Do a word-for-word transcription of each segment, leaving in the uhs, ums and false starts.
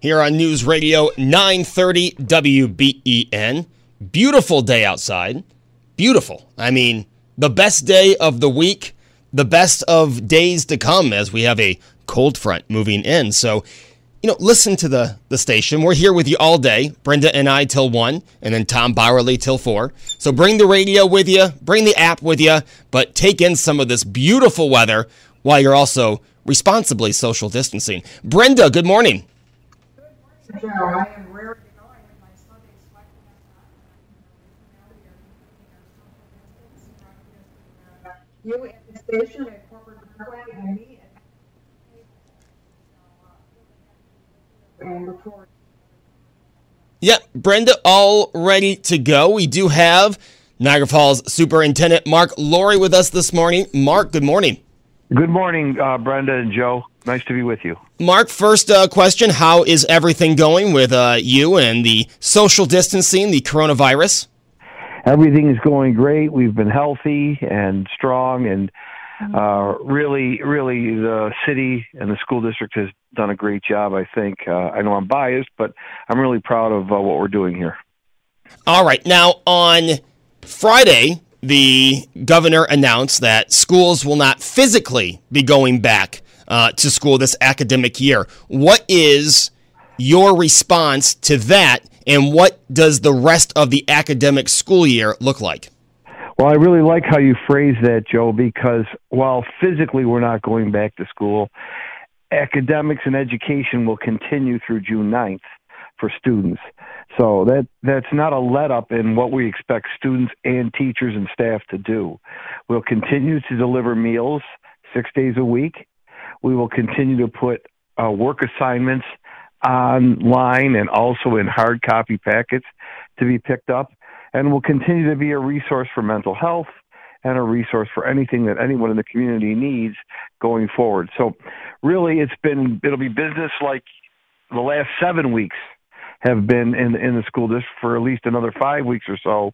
Here on News Radio nine thirty W B E N. Beautiful day outside. Beautiful. I mean, the best day of the week, the best of days to come as we have a cold front moving in. So, you know, listen to the, the station. We're here with you all day. Brenda and I till one, and then Tom Bowerly till four. So bring the radio with you, bring the app with you, but take in some of this beautiful weather while you're also responsibly social distancing. Brenda, good morning. Joe, I am rare to go. I have my Sunday sweat. You at the station at Corporate Parkway and me and report. Yep, Brenda, all ready to go. We do have Niagara Falls Superintendent Mark Laurie with us this morning. Mark, good morning. Good morning, uh, Brenda and Joe. Nice to be with you. Mark, first uh, question, how is everything going with uh, you and the social distancing, the coronavirus? Everything is going great. We've been healthy and strong, and uh, really, really the city and the school district has done a great job, I think. Uh, I know I'm biased, but I'm really proud of uh, what we're doing here. All right. Now, on Friday, the governor announced that schools will not physically be going back Uh, to school this academic year. What is your response to that, and what does the rest of the academic school year look like? Well, I really like how you phrase that, Joe, because while physically we're not going back to school, academics and education will continue through June ninth for students. So that that's not a let-up in what we expect students and teachers and staff to do. We'll continue to deliver meals six days a week. We will continue to put uh, work assignments online and also in hard copy packets to be picked up. And we'll continue to be a resource for mental health and a resource for anything that anyone in the community needs going forward. So really, it's been it'll be business like the last seven weeks have been in, in the school district for at least another five weeks or so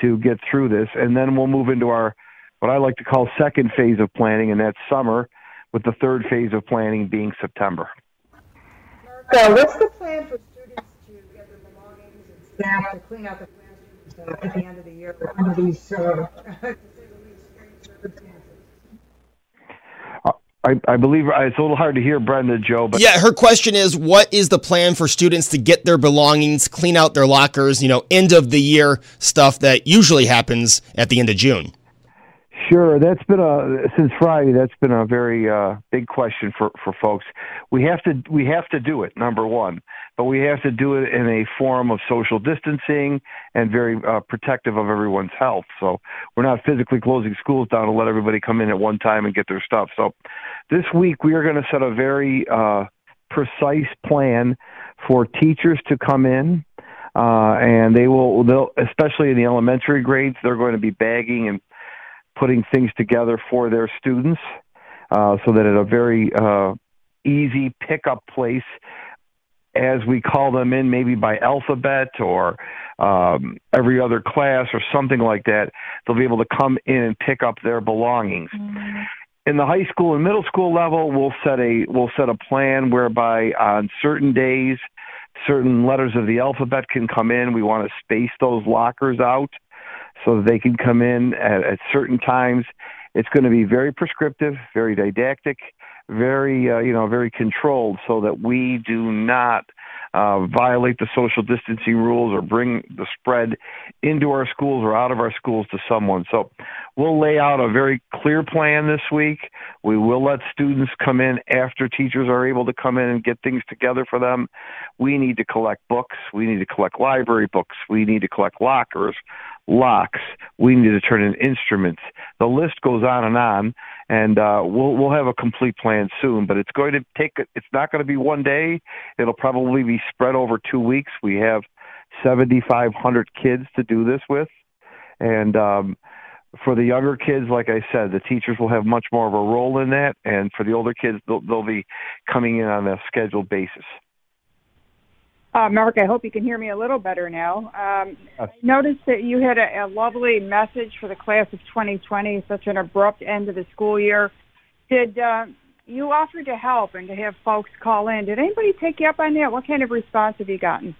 to get through this. And then we'll move into our what I like to call second phase of planning, and that's summer, with the third phase of planning being September. So what's the plan for students to get their belongings and staff to clean out the classrooms at the end of the year under these uh, circumstances? I, I believe it's a little hard to hear, Brenda, Joe. But yeah, her question is, what is the plan for students to get their belongings, clean out their lockers, you know, end of the year stuff that usually happens at the end of June? Sure. That's been a since Friday. That's been a very uh, big question for, for folks. We have to we have to do it, number one, but we have to do it in a form of social distancing and very uh, protective of everyone's health. So we're not physically closing schools down to let everybody come in at one time and get their stuff. So this week we are going to set a very uh, precise plan for teachers to come in, uh, and they will, they'll, especially in the elementary grades, they're going to be bagging and putting things together for their students uh, so that at a very uh, easy pickup place, as we call them in, maybe by alphabet or um, every other class or something like that, they'll be able to come in and pick up their belongings. Mm-hmm. In the high school and middle school level, we'll set a we'll set a plan whereby on certain days, certain letters of the alphabet can come in. We want to space those lockers out so they can come in at, at certain times It's going to be very prescriptive, very didactic, very, uh, you know, very controlled, so that we do not uh, violate the social distancing rules or bring the spread into our schools or out of our schools to someone. So we'll lay out a very clear plan this week. We will let students come in after teachers are able to come in and get things together for them. We need to collect books. We need to collect library books. We need to collect lockers, locks. We need to turn in instruments. The list goes on and on, and uh, we'll we'll have a complete plan soon. But it's going to take. It's not going to be one day. It'll probably be spread over two weeks. We have seventy-five hundred kids to do this with, and um, for the younger kids, like I said, the teachers will have much more of a role in that. And for the older kids, they'll, they'll be coming in on a scheduled basis. Uh, Mark, I hope you can hear me a little better now. Um, I noticed that you had a, a lovely message for the class of twenty twenty, such an abrupt end of the school year. Did uh, you offer to help and to have folks call in? Did anybody take you up on that? What kind of response have you gotten?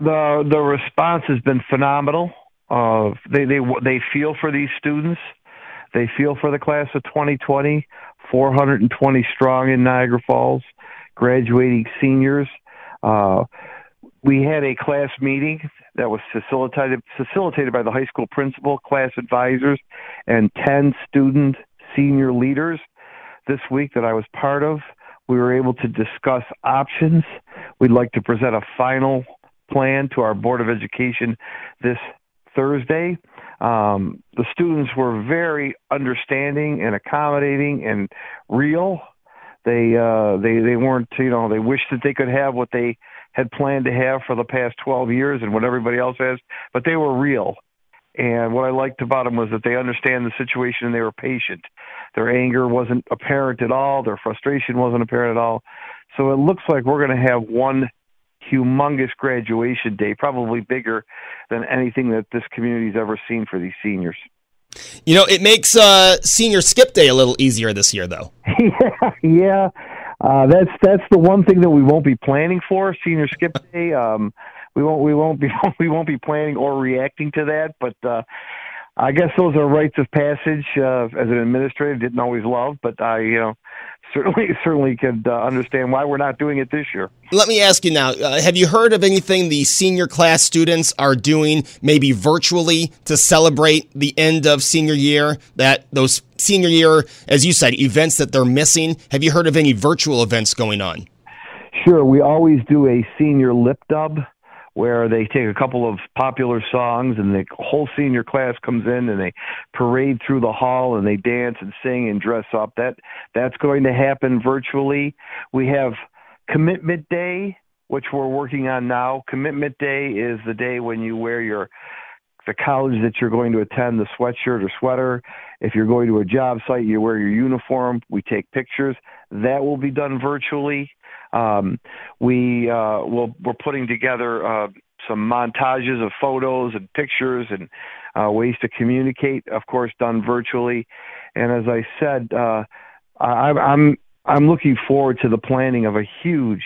The the response has been phenomenal. Uh, they, they, they feel for these students. They feel for the class of twenty twenty, four hundred twenty strong in Niagara Falls, graduating seniors. Uh, We had a class meeting that was facilitated facilitated by the high school principal, class advisors, and ten student senior leaders this week that I was part of. We were able to discuss options. We'd like to present a final plan to our Board of Education this Thursday. Um, the students were very understanding and accommodating and real. They uh, they they weren't, you know, they wished that they could have what they had planned to have for the past twelve years and what everybody else has, but they were real. And what I liked about them was that they understand the situation and they were patient. Their anger wasn't apparent at all. Their frustration wasn't apparent at all. So it looks like we're going to have one humongous graduation day, probably bigger than anything that this community's ever seen for these seniors. You know, it makes uh, Senior Skip Day a little easier this year, though. yeah, yeah. Uh, that's that's the one thing that we won't be planning for, Senior Skip Day. Um, we won't we won't be we won't be planning or reacting to that. But uh, I guess those are rites of passage. Uh, as an administrator, didn't always love, but I you know certainly certainly could uh, understand why we're not doing it this year. Let me ask you now: uh, have you heard of anything the senior class students are doing, maybe virtually, to celebrate the end of senior year? That those. Senior year, as you said, events that they're missing. Have you heard of any virtual events going on? Sure. We always do a senior lip dub where they take a couple of popular songs and the whole senior class comes in and they parade through the hall and they dance and sing and dress up. That that's going to happen virtually. We have Commitment Day, which we're working on now. Commitment Day is the day when you wear your the college that you're going to attend, the sweatshirt or sweater. If you're going to a job site, you wear your uniform. We take pictures. That will be done virtually. Um, we uh, we'll, we're putting together uh, some montages of photos and pictures and uh, ways to communicate, of course, done virtually. And as I said, uh, I, I'm I'm looking forward to the planning of a huge,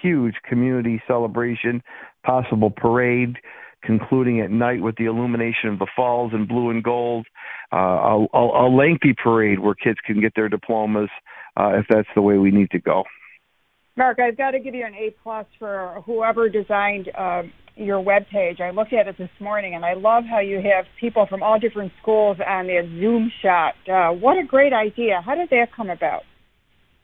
huge community celebration, possible parade, concluding at night with the illumination of the falls in blue and gold, uh, a, a, a lengthy parade where kids can get their diplomas uh, if that's the way we need to go. Mark, I've got to give you an A-plus for whoever designed uh, your webpage. I looked at it this morning, and I love how you have people from all different schools on the Zoom shot. Uh, what a great idea. How did that come about?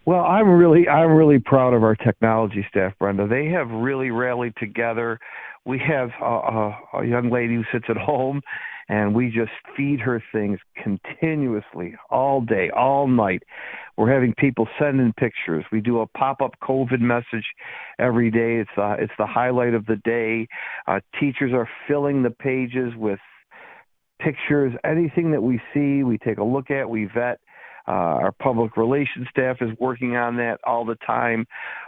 Well, I'm really, I'm really proud of our technology staff, Brenda. They have really rallied together. We have a, a young lady who sits at home, and we just feed her things continuously, all day, all night. We're having people send in pictures. We do a pop-up COVID message every day. It's uh, it's the highlight of the day. Uh, teachers are filling the pages with pictures. Anything that we see, we take a look at, we vet. Uh, our public relations staff is working on that all the time.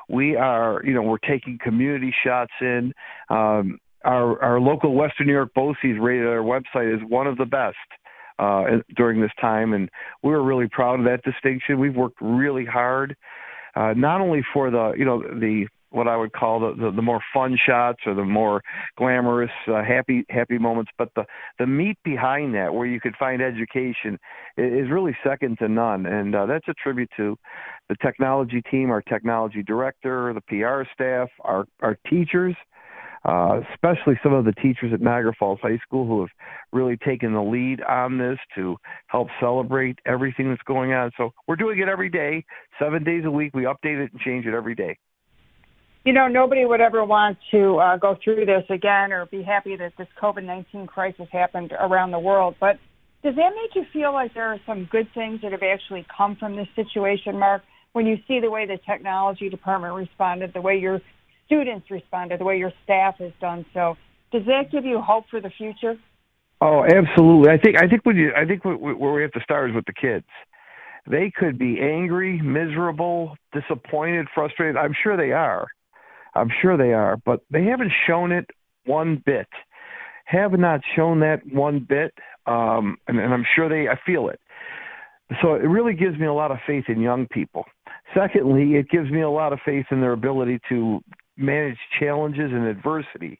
We are, you know, we're taking community shots in. Um, our, our local Western New York BOCES rated our website as one of the best uh, during this time, and we were really proud of that distinction. We've worked really hard, uh, not only for the, you know, the what I would call the, the, the more fun shots or the more glamorous, uh, happy happy moments. But the, the meat behind that, where you could find education, is really second to none. And uh, that's a tribute to the technology team, our technology director, the P R staff, our, our teachers, uh, especially some of the teachers at Niagara Falls High School who have really taken the lead on this to help celebrate everything that's going on. So we're doing it every day, seven days a week. We update it and change it every day. You know, nobody would ever want to uh, go through this again or be happy that this COVID nineteen crisis happened around the world. But does that make you feel like there are some good things that have actually come from this situation, Mark, when you see the way the technology department responded, the way your students responded, the way your staff has done so? Does that give you hope for the future? Oh, absolutely. I think I think when you, I think where we have to start is with the kids. They could be angry, miserable, disappointed, frustrated. I'm sure they are. I'm sure they are, but they haven't shown it one bit. Have not shown that one bit, um, and, and I'm sure they, I feel it. So it really gives me a lot of faith in young people. Secondly, it gives me a lot of faith in their ability to manage challenges and adversity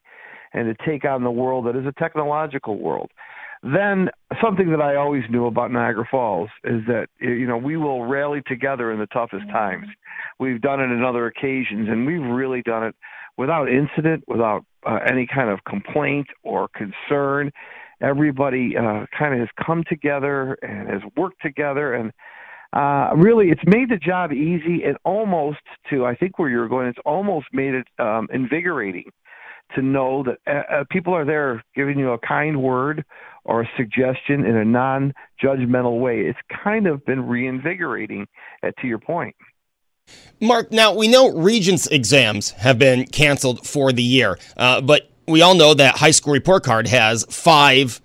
and to take on the world that is a technological world. Then something that I always knew about Niagara Falls is that, you know, we will rally together in the toughest times. We've done it on other occasions, and we've really done it without incident, without uh, any kind of complaint or concern. Everybody uh, kind of has come together and has worked together, and uh, really it's made the job easy and almost to, I think where you're going, it's almost made it um, invigorating to know that uh, people are there giving you a kind word or a suggestion in a non-judgmental way. It's kind of been reinvigorating, uh, to your point. Mark, now we know Regents exams have been canceled for the year, uh, but we all know that high school report card has five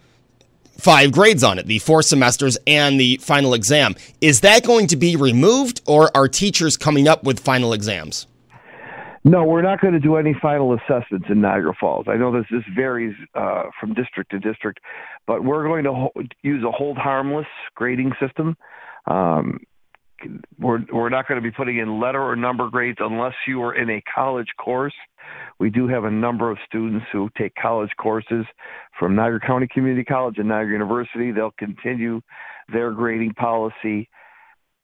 five grades on it, the four semesters and the final exam. Is that going to be removed, or are teachers coming up with final exams? No, we're not going to do any final assessments in Niagara Falls. I know this, this varies uh, from district to district, but we're going to ho- use a hold harmless grading system. Um, we're, we're not going to be putting in letter or number grades unless you are in a college course. We do have a number of students who take college courses from Niagara County Community College and Niagara University. They'll continue their grading policy.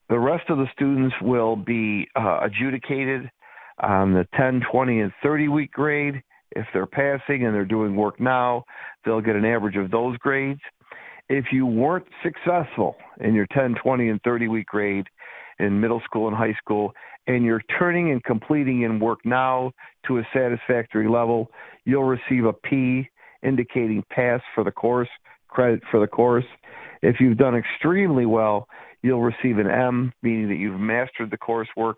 The rest of the students will be uh, adjudicated on the ten, twenty, and thirty week grade. If they're passing and they're doing work now, they'll get an average of those grades. If you weren't successful in your ten, twenty, and thirty week grade in middle school and high school, and you're turning and completing in work now to a satisfactory level, you'll receive a P indicating pass for the course, credit for the course. If you've done extremely well, you'll receive an M, meaning that you've mastered the coursework.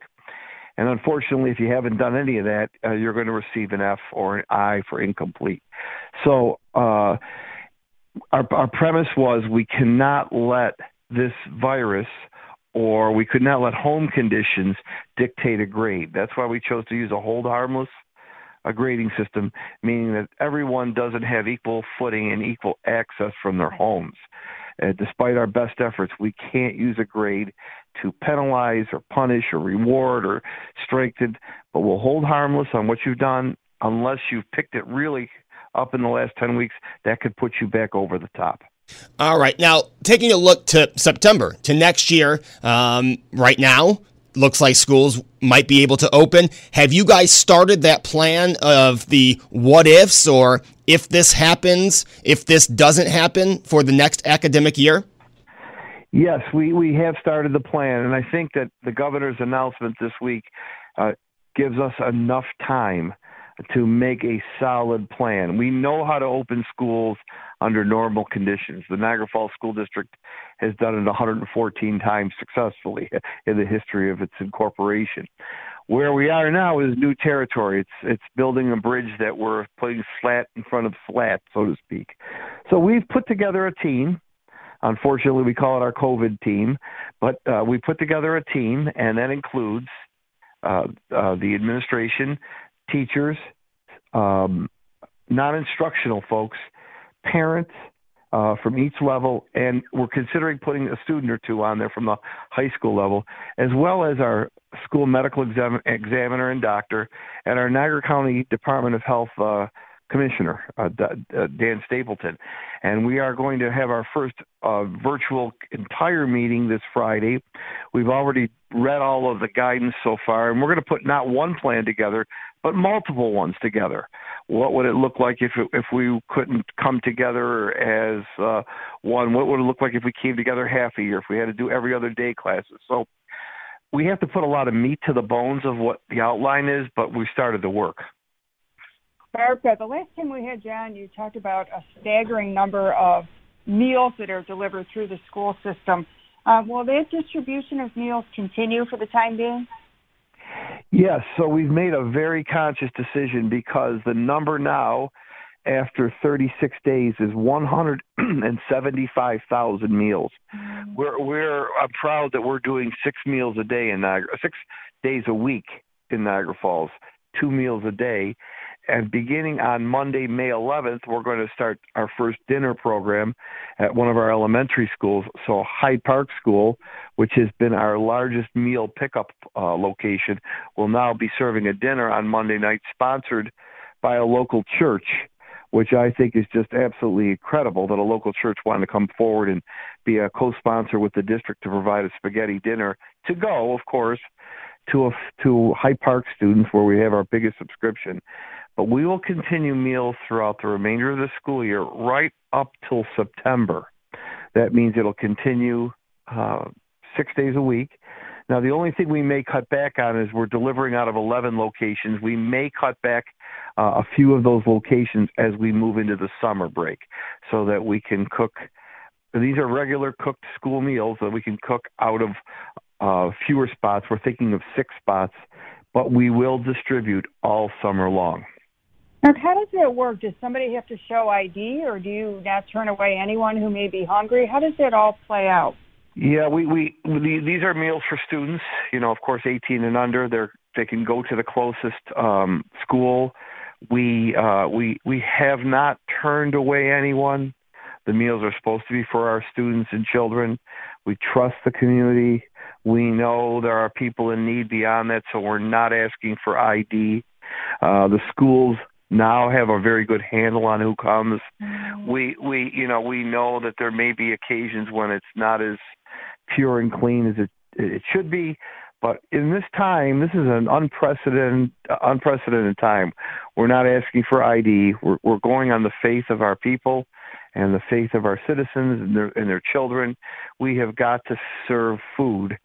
And unfortunately, if you haven't done any of that, uh, you're going to receive an F or an I for incomplete. So uh, our, our premise was we cannot let this virus, or we could not let home conditions dictate a grade. That's why we chose to use a hold harmless a grading system, meaning that everyone doesn't have equal footing and equal access from their homes. Uh, despite our best efforts, we can't use a grade to penalize or punish or reward or strengthen, but we'll hold harmless on what you've done unless you've picked it really up in the last ten weeks. That could put you back over the top. All right. Now, taking a look to September, to next year, um, right now, looks like schools might be able to open. Have you guys started that plan of the what ifs, or if this happens, if this doesn't happen, for the next academic year? Yes, we, we have started the plan, and I think that the governor's announcement this week uh, gives us enough time to make a solid plan. We know how to open schools under normal conditions. The Niagara Falls School District has done it one hundred fourteen times successfully in the history of its incorporation. Where we are now is new territory. It's it's building a bridge that we're putting slat in front of slat, so to speak. So we've put together a team. Unfortunately, we call it our COVID team, but uh, we put together a team, and that includes uh, uh, the administration, teachers, um, non-instructional folks, parents, uh, from each level, and we're considering putting a student or two on there from the high school level, as well as our school medical exam- examiner and doctor, and our Niagara County Department of Health uh, Commissioner, uh, D- uh, Dan Stapleton. And we are going to have our first uh, virtual entire meeting this Friday. We've already read all of the guidance so far, and we're going to put not one plan together, but multiple ones together. What would it look like if it, if we couldn't come together as uh, one? What would it look like if we came together half a year, if we had to do every other day classes? So we have to put a lot of meat to the bones of what the outline is, but we started the work. Barbara, the last time we had you on, you talked about a staggering number of meals that are delivered through the school system. Uh, will that distribution of meals continue for the time being? Yes. So we've made a very conscious decision because the number now after thirty-six days is one hundred seventy-five thousand meals. Mm-hmm. We're, we're I'm proud that we're doing six meals a day in Niagara, six days a week in Niagara Falls, two meals a day. And beginning on Monday, May eleventh, we're going to start our first dinner program at one of our elementary schools, so Hyde Park School, which has been our largest meal pickup uh, location, will now be serving a dinner on Monday night sponsored by a local church, which I think is just absolutely incredible that a local church wanted to come forward and be a co-sponsor with the district to provide a spaghetti dinner to go, of course, to, a, to Hyde Park students where we have our biggest subscription. But we will continue meals throughout the remainder of the school year right up till September. That means it'll continue uh, six days a week. Now, the only thing we may cut back on is we're delivering out of eleven locations. We may cut back uh, a few of those locations as we move into the summer break so that we can cook. These are regular cooked school meals that we can cook out of uh, fewer spots. We're thinking of six spots, but we will distribute all summer long. Mark, how does that work? Does somebody have to show I D, or do you not turn away anyone who may be hungry? How does it all play out? Yeah, we, we these are meals for students. You know, of course, eighteen and under. They're they can go to the closest um, school. We uh, we we have not turned away anyone. The meals are supposed to be for our students and children. We trust the community. We know there are people in need beyond that, so we're not asking for I D. Uh, the schools now have a very good handle on who comes. We, we, you know, we know that there may be occasions when it's not as pure and clean as it it should be, but in this time, this is an unprecedented, uh, unprecedented time. We're not asking for I D. We're, we're going on the faith of our people and the faith of our citizens and their, and their children. We have got to serve food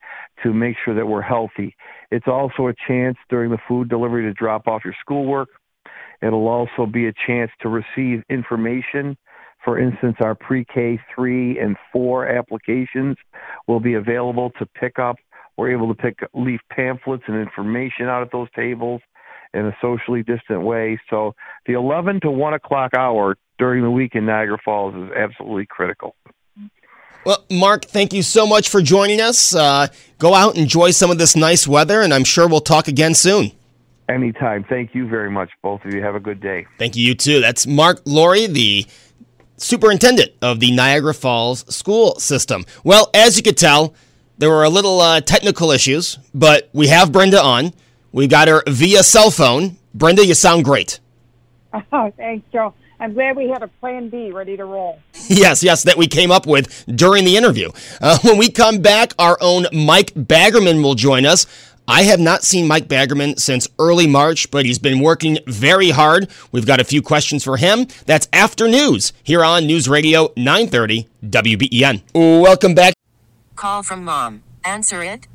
to make sure that we're healthy. It's also a chance during the food delivery to drop off your schoolwork. It'll also be a chance to receive information. For instance, our pre-K three and four applications will be available to pick up. We're able to pick leaf pamphlets and information out at those tables in a socially distant way. So the eleven to one o'clock hour during the week in Niagara Falls is absolutely critical. Well, Mark, thank you so much for joining us. Uh, go out, enjoy some of this nice weather, and I'm sure we'll talk again soon. Anytime. Thank you very much, both of you. Have a good day. Thank you, you too. That's Mark Laurie, the superintendent of the Niagara Falls school system. Well, as you could tell, there were a little uh, technical issues, but we have Brenda on. We got her via cell phone. Brenda, you sound great. Oh, thanks, Joe. I'm glad we had a plan B ready to roll. Yes, yes, that we came up with during the interview. Uh, when we come back, our own Mike Baggerman will join us. I have not seen Mike Baggerman since early March, but he's been working very hard. We've got a few questions for him. That's after news here on News Radio nine thirty W B E N. Welcome back. Call from mom. Answer it.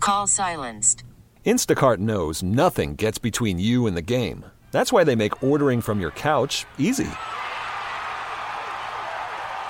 Call silenced. Instacart knows nothing gets between you and the game. That's why they make ordering from your couch easy.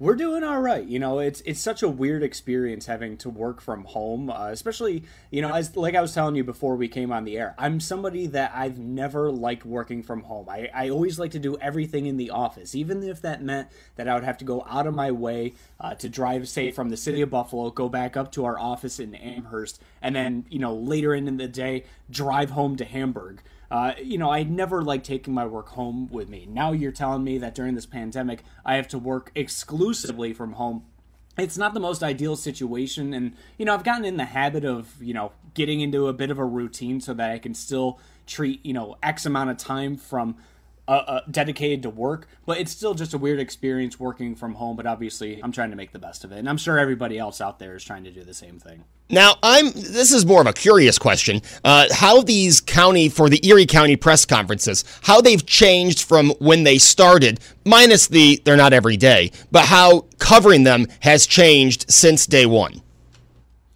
We're doing all right. You know, it's it's such a weird experience having to work from home, uh, especially, you know, as like I was telling you before we came on the air, I'm somebody that I've never liked working from home. I, I always like to do everything in the office, even if that meant that I would have to go out of my way uh, to drive, say, from the city of Buffalo, go back up to our office in Amherst, and then, you know, later in the day, drive home to Hamburg. Uh, you know, I never like taking my work home with me. Now you're telling me that during this pandemic, I have to work exclusively from home. It's not the most ideal situation. And, you know, I've gotten in the habit of, you know, getting into a bit of a routine so that I can still treat, you know, X amount of time from uh, uh, dedicated to work. But it's still just a weird experience working from home. But obviously, I'm trying to make the best of it. And I'm sure everybody else out there is trying to do the same thing. Now, I'm. This is more of a curious question. Uh, how these county, for the Erie County press conferences, how they've changed from when they started, minus the they're not every day, but how covering them has changed since day one.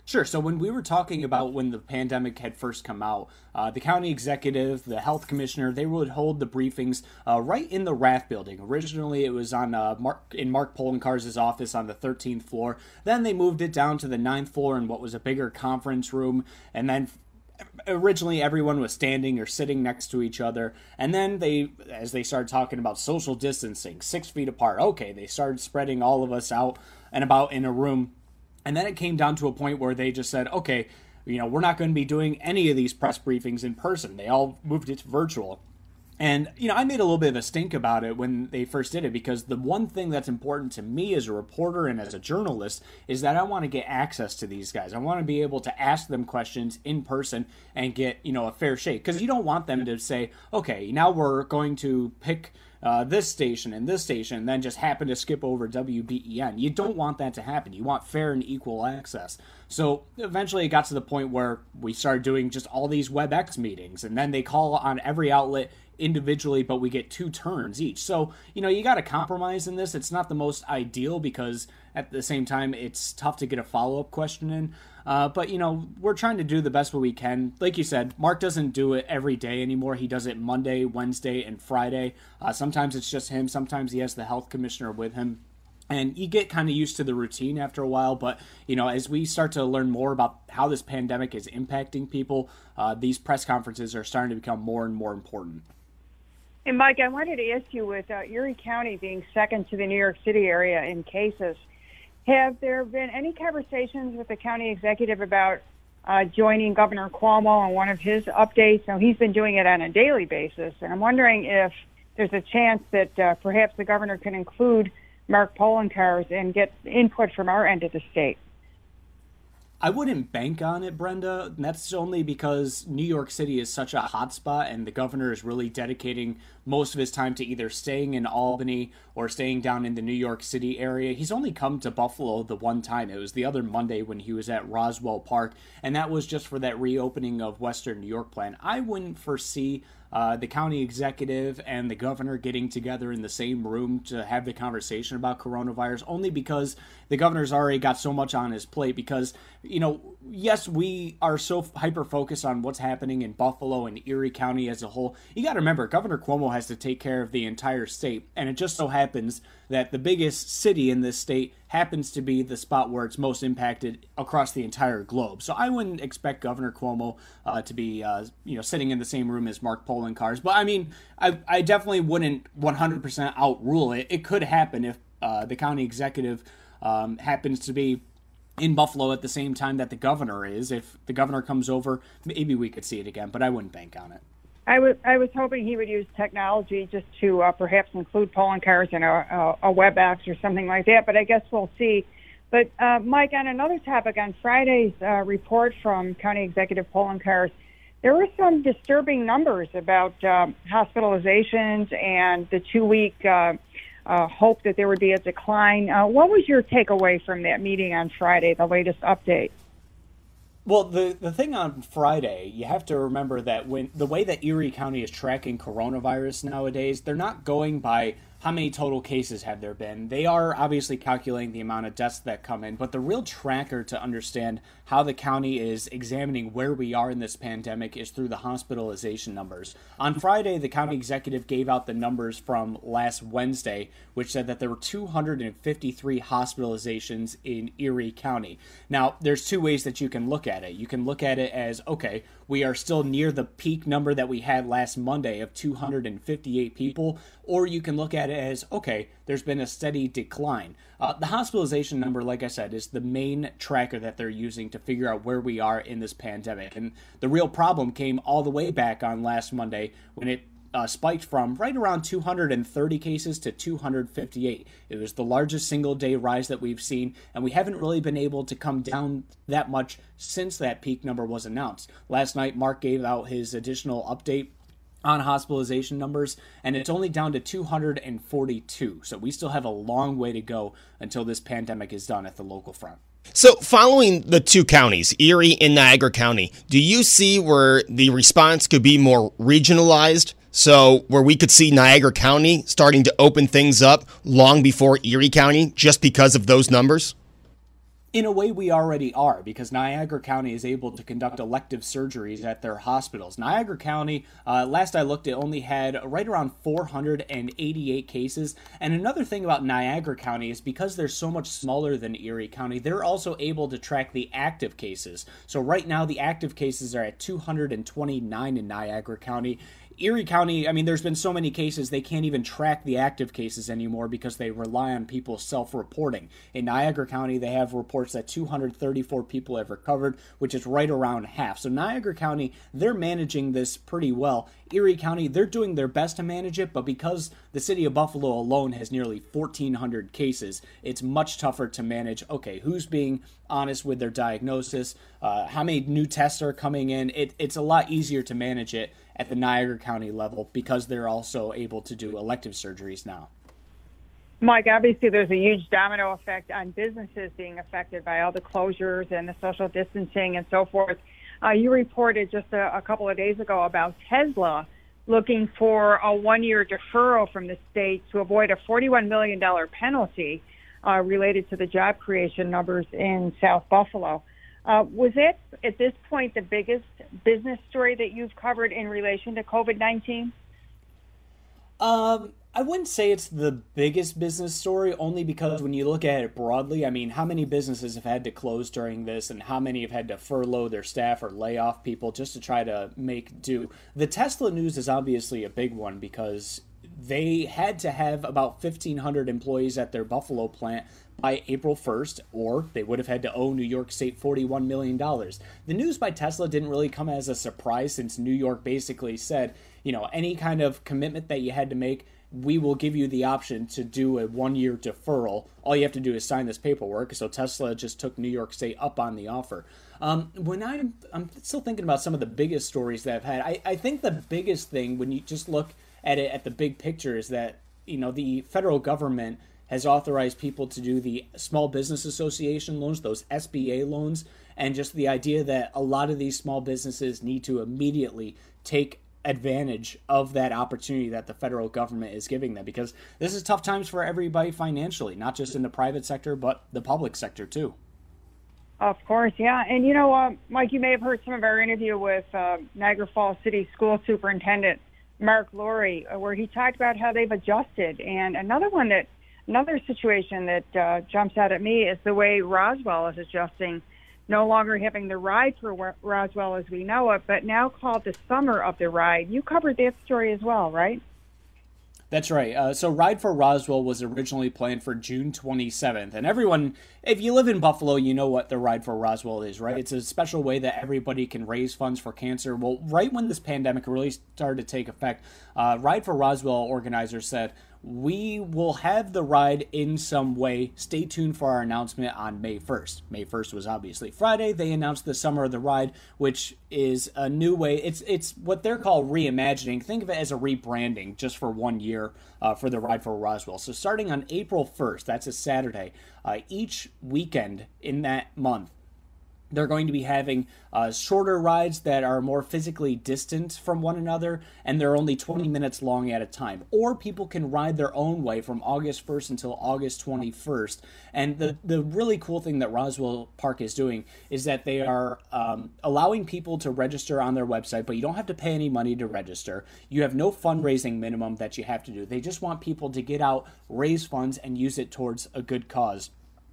Sure. So when we were talking about when the pandemic had first come out, uh, the county executive, the health commissioner, they would hold the briefings uh, right in the Rath building. Originally, it was on uh, Mark, in Mark Poloncarz's office on the thirteenth floor. Then they moved it down to the ninth floor in what was a bigger conference room. And then originally everyone was standing or sitting next to each other. And then they, as they started talking about social distancing, six feet apart, okay, they started spreading all of us out and about in a room. And then it came down to a point where they just said, okay, you know, we're not going to be doing any of these press briefings in person. They all moved it to virtual. And, you know, I made a little bit of a stink about it when they first did it, because the one thing that's important to me as a reporter and as a journalist is that I want to get access to these guys. I want to be able to ask them questions in person and get, you know, a fair shake, because you don't want them to say, okay, now we're going to pick Uh, this station and this station, and then just happen to skip over W B E N. You don't want that to happen. You want fair and equal access. So eventually it got to the point where we started doing just all these WebEx meetings, and then they call on every outlet individually, but we get two turns each. So, you know, you got to compromise in this. It's not the most ideal, because at the same time, it's tough to get a follow-up question in. Uh, but, you know, we're trying to do the best we can. Like you said, Mark doesn't do it every day anymore. He does it Monday, Wednesday, and Friday. Uh, sometimes it's just him. Sometimes he has the health commissioner with him. And you get kind of used to the routine after a while. But, you know, as we start to learn more about how this pandemic is impacting people, uh, these press conferences are starting to become more and more important. And, Mike, I wanted to ask you, with uh, Erie County being second to the New York City area in cases, have there been any conversations with the county executive about uh, joining Governor Cuomo on one of his updates? Now, he's been doing it on a daily basis, and I'm wondering if there's a chance that uh, perhaps the governor can include Mark Poloncarz and get input from our end of the state. I wouldn't bank on it, Brenda. That's only because New York City is such a hotspot, and the governor is really dedicating most of his time to either staying in Albany or staying down in the New York City area. He's only come to Buffalo the one time. It was the other Monday when he was at Roswell Park, and that was just for that reopening of Western New York plan. I wouldn't foresee Uh, the county executive and the governor getting together in the same room to have the conversation about coronavirus, only because the governor's already got so much on his plate. Because, you know, yes, we are so hyper-focused on what's happening in Buffalo and Erie County as a whole. You got to remember, Governor Cuomo has to take care of the entire state, and it just so happens that the biggest city in this state happens to be the spot where it's most impacted across the entire globe. So I wouldn't expect Governor Cuomo uh, to be, uh, you know, sitting in the same room as Mark Poloncarz. But I mean, I, I definitely wouldn't one hundred percent outrule it. It could happen if uh, the county executive um, happens to be in Buffalo at the same time that the governor is. If the governor comes over, maybe we could see it again, but I wouldn't bank on it. I was I was hoping he would use technology just to uh, perhaps include Poloncarz in a, a, a WebEx or something like that, but I guess we'll see. But, uh, Mike, on another topic, on Friday's uh, report from County Executive Poloncarz, there were some disturbing numbers about um, hospitalizations and the two-week uh, uh, hope that there would be a decline. Uh, what was your takeaway from that meeting on Friday, the latest update? Well, the, the thing on Friday, you have to remember that when the way that Erie County is tracking coronavirus nowadays, they're not going by how many total cases have there been. They are obviously calculating the amount of deaths that come in, but the real tracker to understand how the county is examining where we are in this pandemic is through the hospitalization numbers. On Friday, the county executive gave out the numbers from last Wednesday, which said that there were two hundred fifty-three hospitalizations in Erie County. Now, there's two ways that you can look at At it. You can look at it as, okay, we are still near the peak number that we had last Monday of two hundred fifty-eight people, or you can look at it as, okay, there's been a steady decline. Uh, the hospitalization number, like I said, is the main tracker that they're using to figure out where we are in this pandemic. And the real problem came all the way back on last Monday when it Uh, spiked from right around two hundred thirty cases to two hundred fifty-eight. It was the largest single day rise that we've seen, and we haven't really been able to come down that much since that peak number was announced. Last night, Mark gave out his additional update on hospitalization numbers, and it's only down to two hundred forty-two. So we still have a long way to go until this pandemic is done at the local front. So following the two counties, Erie and Niagara County, do you see where the response could be more regionalized? So where we could see Niagara County starting to open things up long before Erie County just because of those numbers? In a way, we already are, because Niagara County is able to conduct elective surgeries at their hospitals. Niagara County, uh, last I looked, it only had right around four hundred eighty-eight cases. And another thing about Niagara County is because they're so much smaller than Erie County, they're also able to track the active cases. So right now, the active cases are at two hundred twenty-nine in Niagara County. Erie County, I mean, there's been so many cases, they can't even track the active cases anymore because they rely on people self-reporting. In Niagara County, they have reports that two hundred thirty-four people have recovered, which is right around half. So Niagara County, they're managing this pretty well. Erie County, they're doing their best to manage it, but because the city of Buffalo alone has nearly fourteen hundred cases, it's much tougher to manage, okay, who's being honest with their diagnosis, uh, how many new tests are coming in. It, it's a lot easier to manage it at the Niagara County level because they're also able to do elective surgeries now. Mike, obviously there's a huge domino effect on businesses being affected by all the closures and the social distancing and so forth. Uh, you reported just a, a couple of days ago about Tesla looking for a one-year deferral from the state to avoid a forty-one million dollars penalty uh, related to the job creation numbers in South Buffalo. Uh, was that, at this point, the biggest business story that you've covered in relation to COVID nineteen? Um, I wouldn't say it's the biggest business story, only because when you look at it broadly, I mean, how many businesses have had to close during this and how many have had to furlough their staff or lay off people just to try to make do? The Tesla news is obviously a big one because they had to have about fifteen hundred employees at their Buffalo plant by April first, or they would have had to owe New York State forty-one million dollars. The news by Tesla didn't really come as a surprise, since New York basically said, you know, any kind of commitment that you had to make, we will give you the option to do a one-year deferral. All you have to do is sign this paperwork. So Tesla just took New York State up on the offer. Um, when I'm, I'm still thinking about some of the biggest stories that I've had, I, I think the biggest thing when you just look at it at the big picture is that, you know, the federal government has authorized people to do the Small Business Association loans, those S B A loans, and just the idea that a lot of these small businesses need to immediately take advantage of that opportunity that the federal government is giving them, because this is tough times for everybody financially, not just in the private sector, but the public sector too. Of course, yeah. And you know, uh, Mike, you may have heard some of our interview with uh, Niagara Falls City School Superintendent Mark Laurie, where he talked about how they've adjusted. And another one that, another situation that uh, jumps out at me is the way Roswell is adjusting, no longer having the Ride for Roswell as we know it, but now called the Summer of the Ride. You covered that story as well, right? That's right. Uh, so Ride for Roswell was originally planned for June twenty-seventh. And everyone, if you live in Buffalo, you know what the Ride for Roswell is, right? It's a special way that everybody can raise funds for cancer. Well, right when this pandemic really started to take effect, uh, Ride for Roswell organizers said, we will have the ride in some way. Stay tuned for our announcement on May first. May first was obviously Friday. They announced the Summer of the Ride, which is a new way. It's it's what they're called reimagining. Think of it as a rebranding just for one year uh, for the Ride for Roswell. So starting on April first, that's a Saturday, uh, each weekend in that month, they're going to be having uh, shorter rides that are more physically distant from one another, and they're only twenty minutes long at a time. Or people can ride their own way from August first until August twenty-first. And the, the really cool thing that Roswell Park is doing is that they are um, allowing people to register on their website, but you don't have to pay any money to register. You have no fundraising minimum that you have to do. They just want people to get out, raise funds, and use it towards a good cause.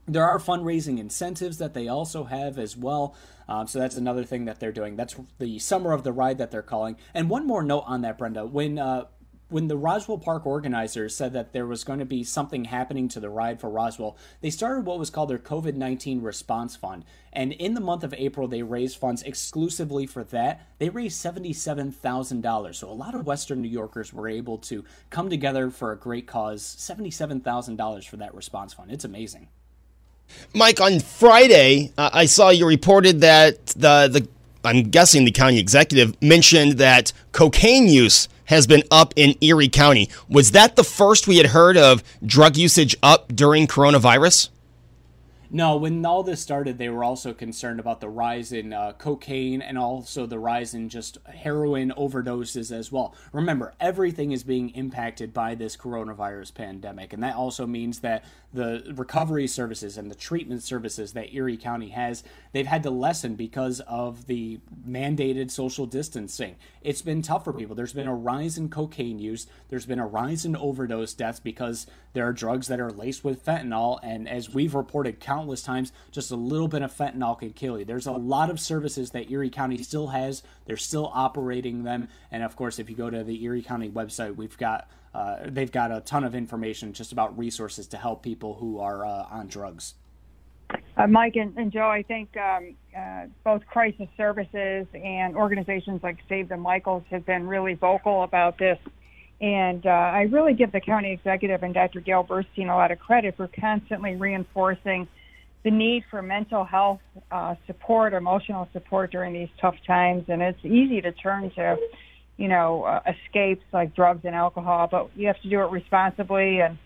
There are fundraising incentives that they also have as well. Um, so that's another thing that they're doing. That's the Summer of the Ride that they're calling. And one more note on that, Brenda. When uh, when the Roswell Park organizers said that there was going to be something happening to the Ride for Roswell, they started what was called their COVID nineteen Response Fund. And in the month of April, they raised funds exclusively for that. They raised seventy-seven thousand dollars. So a lot of Western New Yorkers were able to come together for a great cause. seventy-seven thousand dollars for that response fund. It's amazing. Mike, on Friday, uh, I saw you reported that the, the, I'm guessing the county executive mentioned that cocaine use has been up in Erie County. Was that the first we had heard of drug usage up during coronavirus? No, when all this started, they were also concerned about the rise in uh, cocaine and also the rise in just heroin overdoses as well. Remember, everything is being impacted by this coronavirus pandemic, and that also means that the recovery services and the treatment services that Erie County has, they've had to lessen because of the mandated social distancing. It's been tough for people. There's been a rise in cocaine use. There's been a rise in overdose deaths because there are drugs that are laced with fentanyl, and as we've reported countless countless times, just a little bit of fentanyl can kill you. There's a lot of services that Erie County still has. They're still operating them. And of course, if you go to the Erie County website, we've got uh, they've got a ton of information just about resources to help people who are uh, on drugs. Uh, Mike and, and Joe, I think um, uh, both crisis services and organizations like Save the Michaels have been really vocal about this. And uh, I really give the county executive and Doctor Gail Burstein a lot of credit for constantly reinforcing the need for mental health uh, support, emotional support during these tough times. And it's easy to turn to, you know, uh, escapes like drugs and alcohol, but you have to do it responsibly. And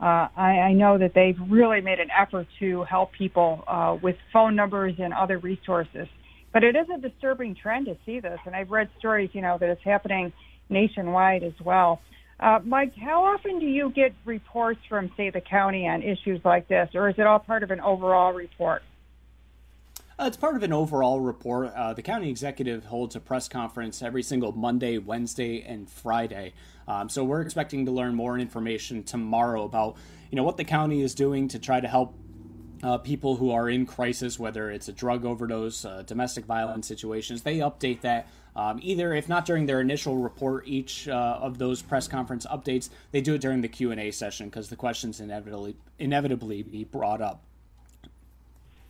uh, I, I know that they've really made an effort to help people uh, with phone numbers and other resources. But it is a disturbing trend to see this. And I've read stories, you know, that it's happening nationwide as well. Uh, Mike, how often do you get reports from, say, the county on issues like this, or is it all part of an overall report? Uh, it's part of an overall report. Uh, the county executive holds a press conference every single Monday, Wednesday, and Friday. Um, so we're expecting to learn more information tomorrow about, you know, what the county is doing to try to help Uh, people who are in crisis, whether it's a drug overdose, uh, domestic violence situations. They update that Um, either, if not during their initial report, each uh, of those press conference updates, they do it during the Q and A session because the questions inevitably inevitably be brought up.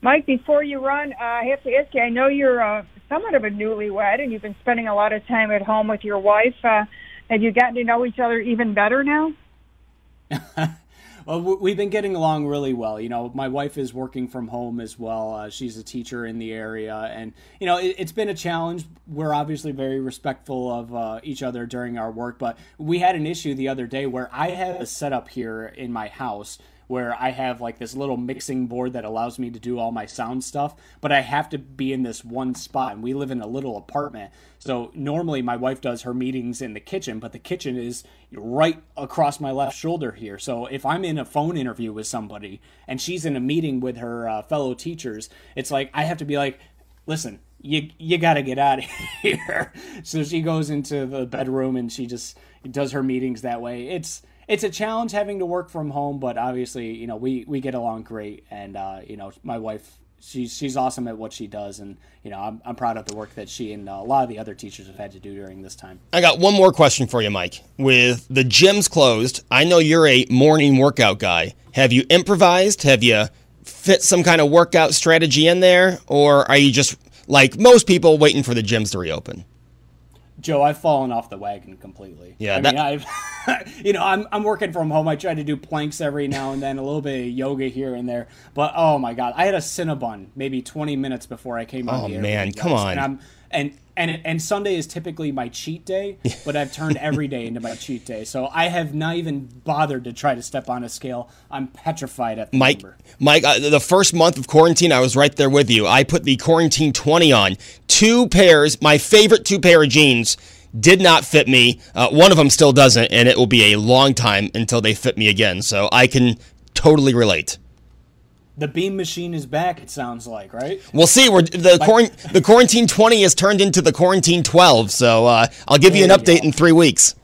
Mike, before you run, uh, I have to ask you, I know you're uh, somewhat of a newlywed and you've been spending a lot of time at home with your wife. Uh, have you gotten to know each other even better now? Well, we've been getting along really well. You know, my wife is working from home as well. Uh, she's a teacher in the area. And, you know, it, it's been a challenge. We're obviously very respectful of uh, each other during our work. But we had an issue the other day where I have a setup here in my house where I have like this little mixing board that allows me to do all my sound stuff, but I have to be in this one spot, and we live in a little apartment. So normally my wife does her meetings in the kitchen, but the kitchen is right across my left shoulder here. So if I'm in a phone interview with somebody and she's in a meeting with her uh, fellow teachers, it's like, I have to be like, listen, you you got to get out of here. So she goes into the bedroom and she just does her meetings that way. It's, It's a challenge having to work from home, but obviously, you know, we, we get along great. And, uh, you know, my wife, she's, she's awesome at what she does. And, you know, I'm, I'm proud of the work that she and a lot of the other teachers have had to do during this time. I got one more question for you, Mike. With the gyms closed, I know you're a morning workout guy. Have you improvised? Have you fit some kind of workout strategy in there? Or are you just like most people waiting for the gyms to reopen? Joe, I've fallen off the wagon completely. Yeah, I that... mean, I've, you know, I'm I'm working from home. I try to do planks every now and then, a little bit of yoga here and there. But oh my God, I had a Cinnabon maybe twenty minutes before I came on. Oh man, come on! And I'm and and and Sunday is typically my cheat day, but I've turned every day into my cheat day. So I have not even bothered to try to step on a scale. I'm petrified at the Mike, number. Mike, uh, the first month of quarantine, I was right there with you. I put the quarantine twenty on. Two pairs, my favorite two pair of jeans, did not fit me. Uh, one of them still doesn't, and it will be a long time until they fit me again. So I can totally relate. The beam machine is back, it sounds like, right? We'll see. We're, the, quor- the quarantine twenty has turned into the quarantine twelve, so uh, I'll give there you an update go. in three weeks.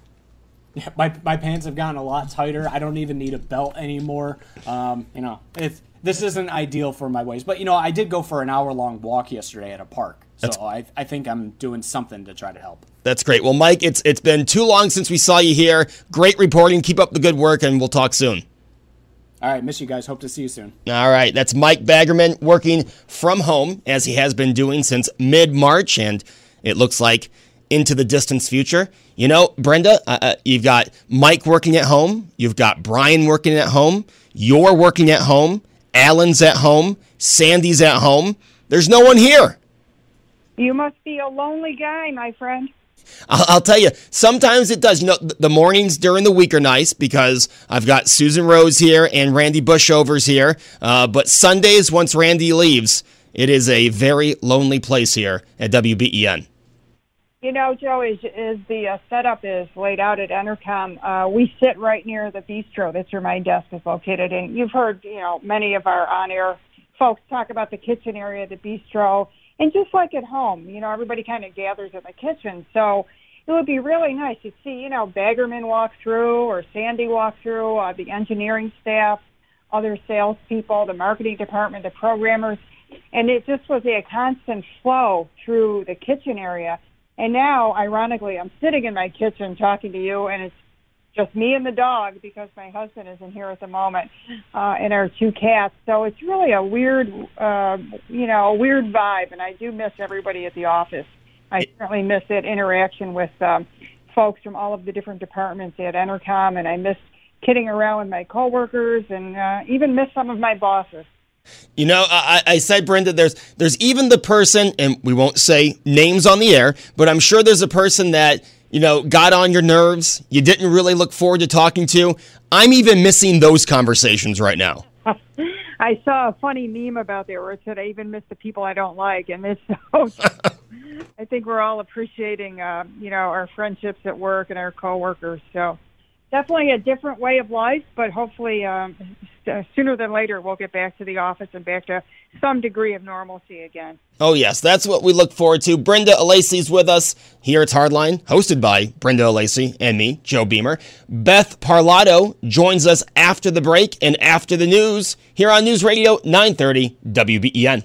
Yeah, my my pants have gotten a lot tighter. I don't even need a belt anymore. Um, you know, if this isn't ideal for my waist, but you know, I did go for an hour-long walk yesterday at a park. So I, I think I'm doing something to try to help. That's great. Well, Mike, it's it's been too long since we saw you here. Great reporting. Keep up the good work, and we'll talk soon. All right. Miss you guys. Hope to see you soon. All right. That's Mike Baggerman working from home, as he has been doing since mid-March, and it looks like into the distant future. You know, Brenda, uh, you've got Mike working at home. You've got Brian working at home. You're working at home. Alan's at home. Sandy's at home. There's no one here. You must be a lonely guy, my friend. I'll tell you, sometimes it does. You know, the mornings during the week are nice because I've got Susan Rose here and Randy Bushovers here. Uh, but Sundays, once Randy leaves, it is a very lonely place here at W B E N. You know, Joe, as, as the uh, setup is laid out at Entercom, uh, we sit right near the bistro. That's where my desk is located. And you've heard, you know, many of our on-air folks talk about the kitchen area, the bistro. And just like at home, you know, everybody kind of gathers in the kitchen. So it would be really nice to see, you know, Baggerman walk through or Sandy walk through, uh, the engineering staff, other salespeople, the marketing department, the programmers. And it just was a constant flow through the kitchen area. And now, ironically, I'm sitting in my kitchen talking to you, and it's just me and the dog because my husband isn't here at the moment, uh, and our two cats. So it's really a weird, uh, you know, a weird vibe, and I do miss everybody at the office. I certainly miss that interaction with um, folks from all of the different departments at Entercom, and I miss kidding around with my coworkers and uh, even miss some of my bosses. You know, I, I said, Brenda, there's there's even the person, and we won't say names on the air, but I'm sure there's a person that, you know, got on your nerves, you didn't really look forward to talking to. I'm even missing those conversations right now. I saw a funny meme about that where it said, I even miss the people I don't like. And it's so, I think we're all appreciating, uh, you know, our friendships at work and our coworkers. So definitely a different way of life, but hopefully um, sooner than later we'll get back to the office and back to some degree of normalcy again. Oh, yes. That's what we look forward to. Brenda Alacy's with us here at Hardline, hosted by Brenda Alacy and me, Joe Beamer. Beth Parlato joins us after the break and after the news here on News Radio nine thirty W B E N.